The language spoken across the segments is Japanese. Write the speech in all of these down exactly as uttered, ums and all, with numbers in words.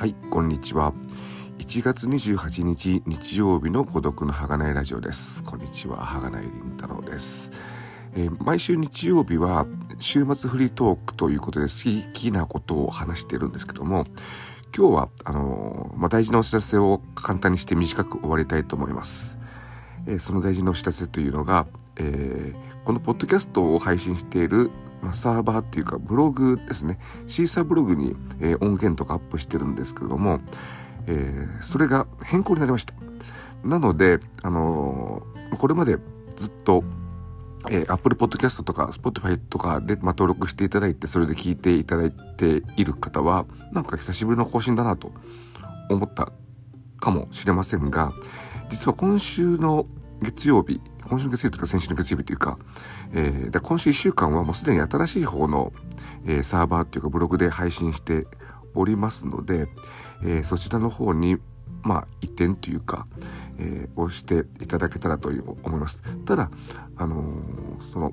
はい、こんにちは。いちがつにじゅうはちにち日曜日の孤独の鋼ラジオです。こんにちは、鋼凛太郎です。えー、毎週日曜日は週末フリートークということで好きなことを話しているんですけども、今日はあのーまあ、大事なお知らせを簡単にして短く終わりたいと思います。えー、その大事なお知らせというのが、えー、このポッドキャストを配信しているまあ、サーバーというかブログですね、シーサーブログに、えー、音源とかアップしてるんですけれども、えー、それが変更になりました。なので、あのー、これまでずっと、えー、Apple Podcast とか Spotify とかで、まあ、登録していただいて、それで聞いていただいている方はなんか久しぶりの更新だなと思ったかもしれませんが、実は今週の月曜日今週の月曜日というか先週の月曜日というか、えー、だ今週いっしゅうかんはもうすでに新しい方の、えー、サーバーというかブログで配信しておりますので、えー、そちらの方に、まあ、移転というか、えー、をしていただけたらという思います。ただ、あのー、その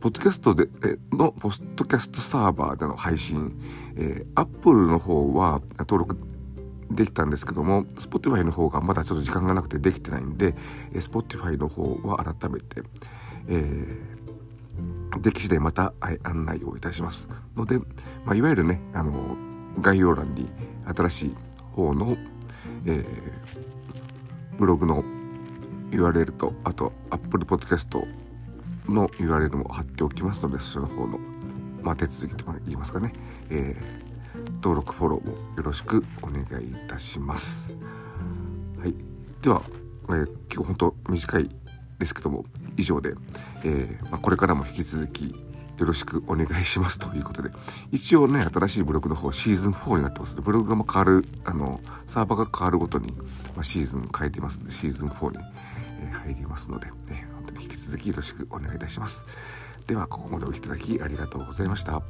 ポッドキャストでのポッドキャストサーバーでの配信、えー、Apple の方は登録できたんですけども、 Spotify の方がまだちょっと時間がなくてできてないんで、 Spotify の方は改めて、えー、でき次第また案内をいたしますので、まあ、いわゆるね、あの概要欄に新しい方の、えー、ブログの ユーアールエル と、あと Apple Podcast の ユーアールエル も貼っておきますので、その方の、まあ、手続きと言いますかね、えー登録フォローもよろしくお願いいたします。はい、では、えー、今日本当短いですけども以上で、えーまあ、これからも引き続きよろしくお願いしますということで、一応ね、新しいブログの方シーズンフォーになってます。ブログがも変わる、あのサーバーが変わるごとに、まあ、シーズン変えてますので、シーズンフォーに、えー、入りますので、えー、本当に引き続きよろしくお願いいたします。では、ここまでお聞きいただきありがとうございました。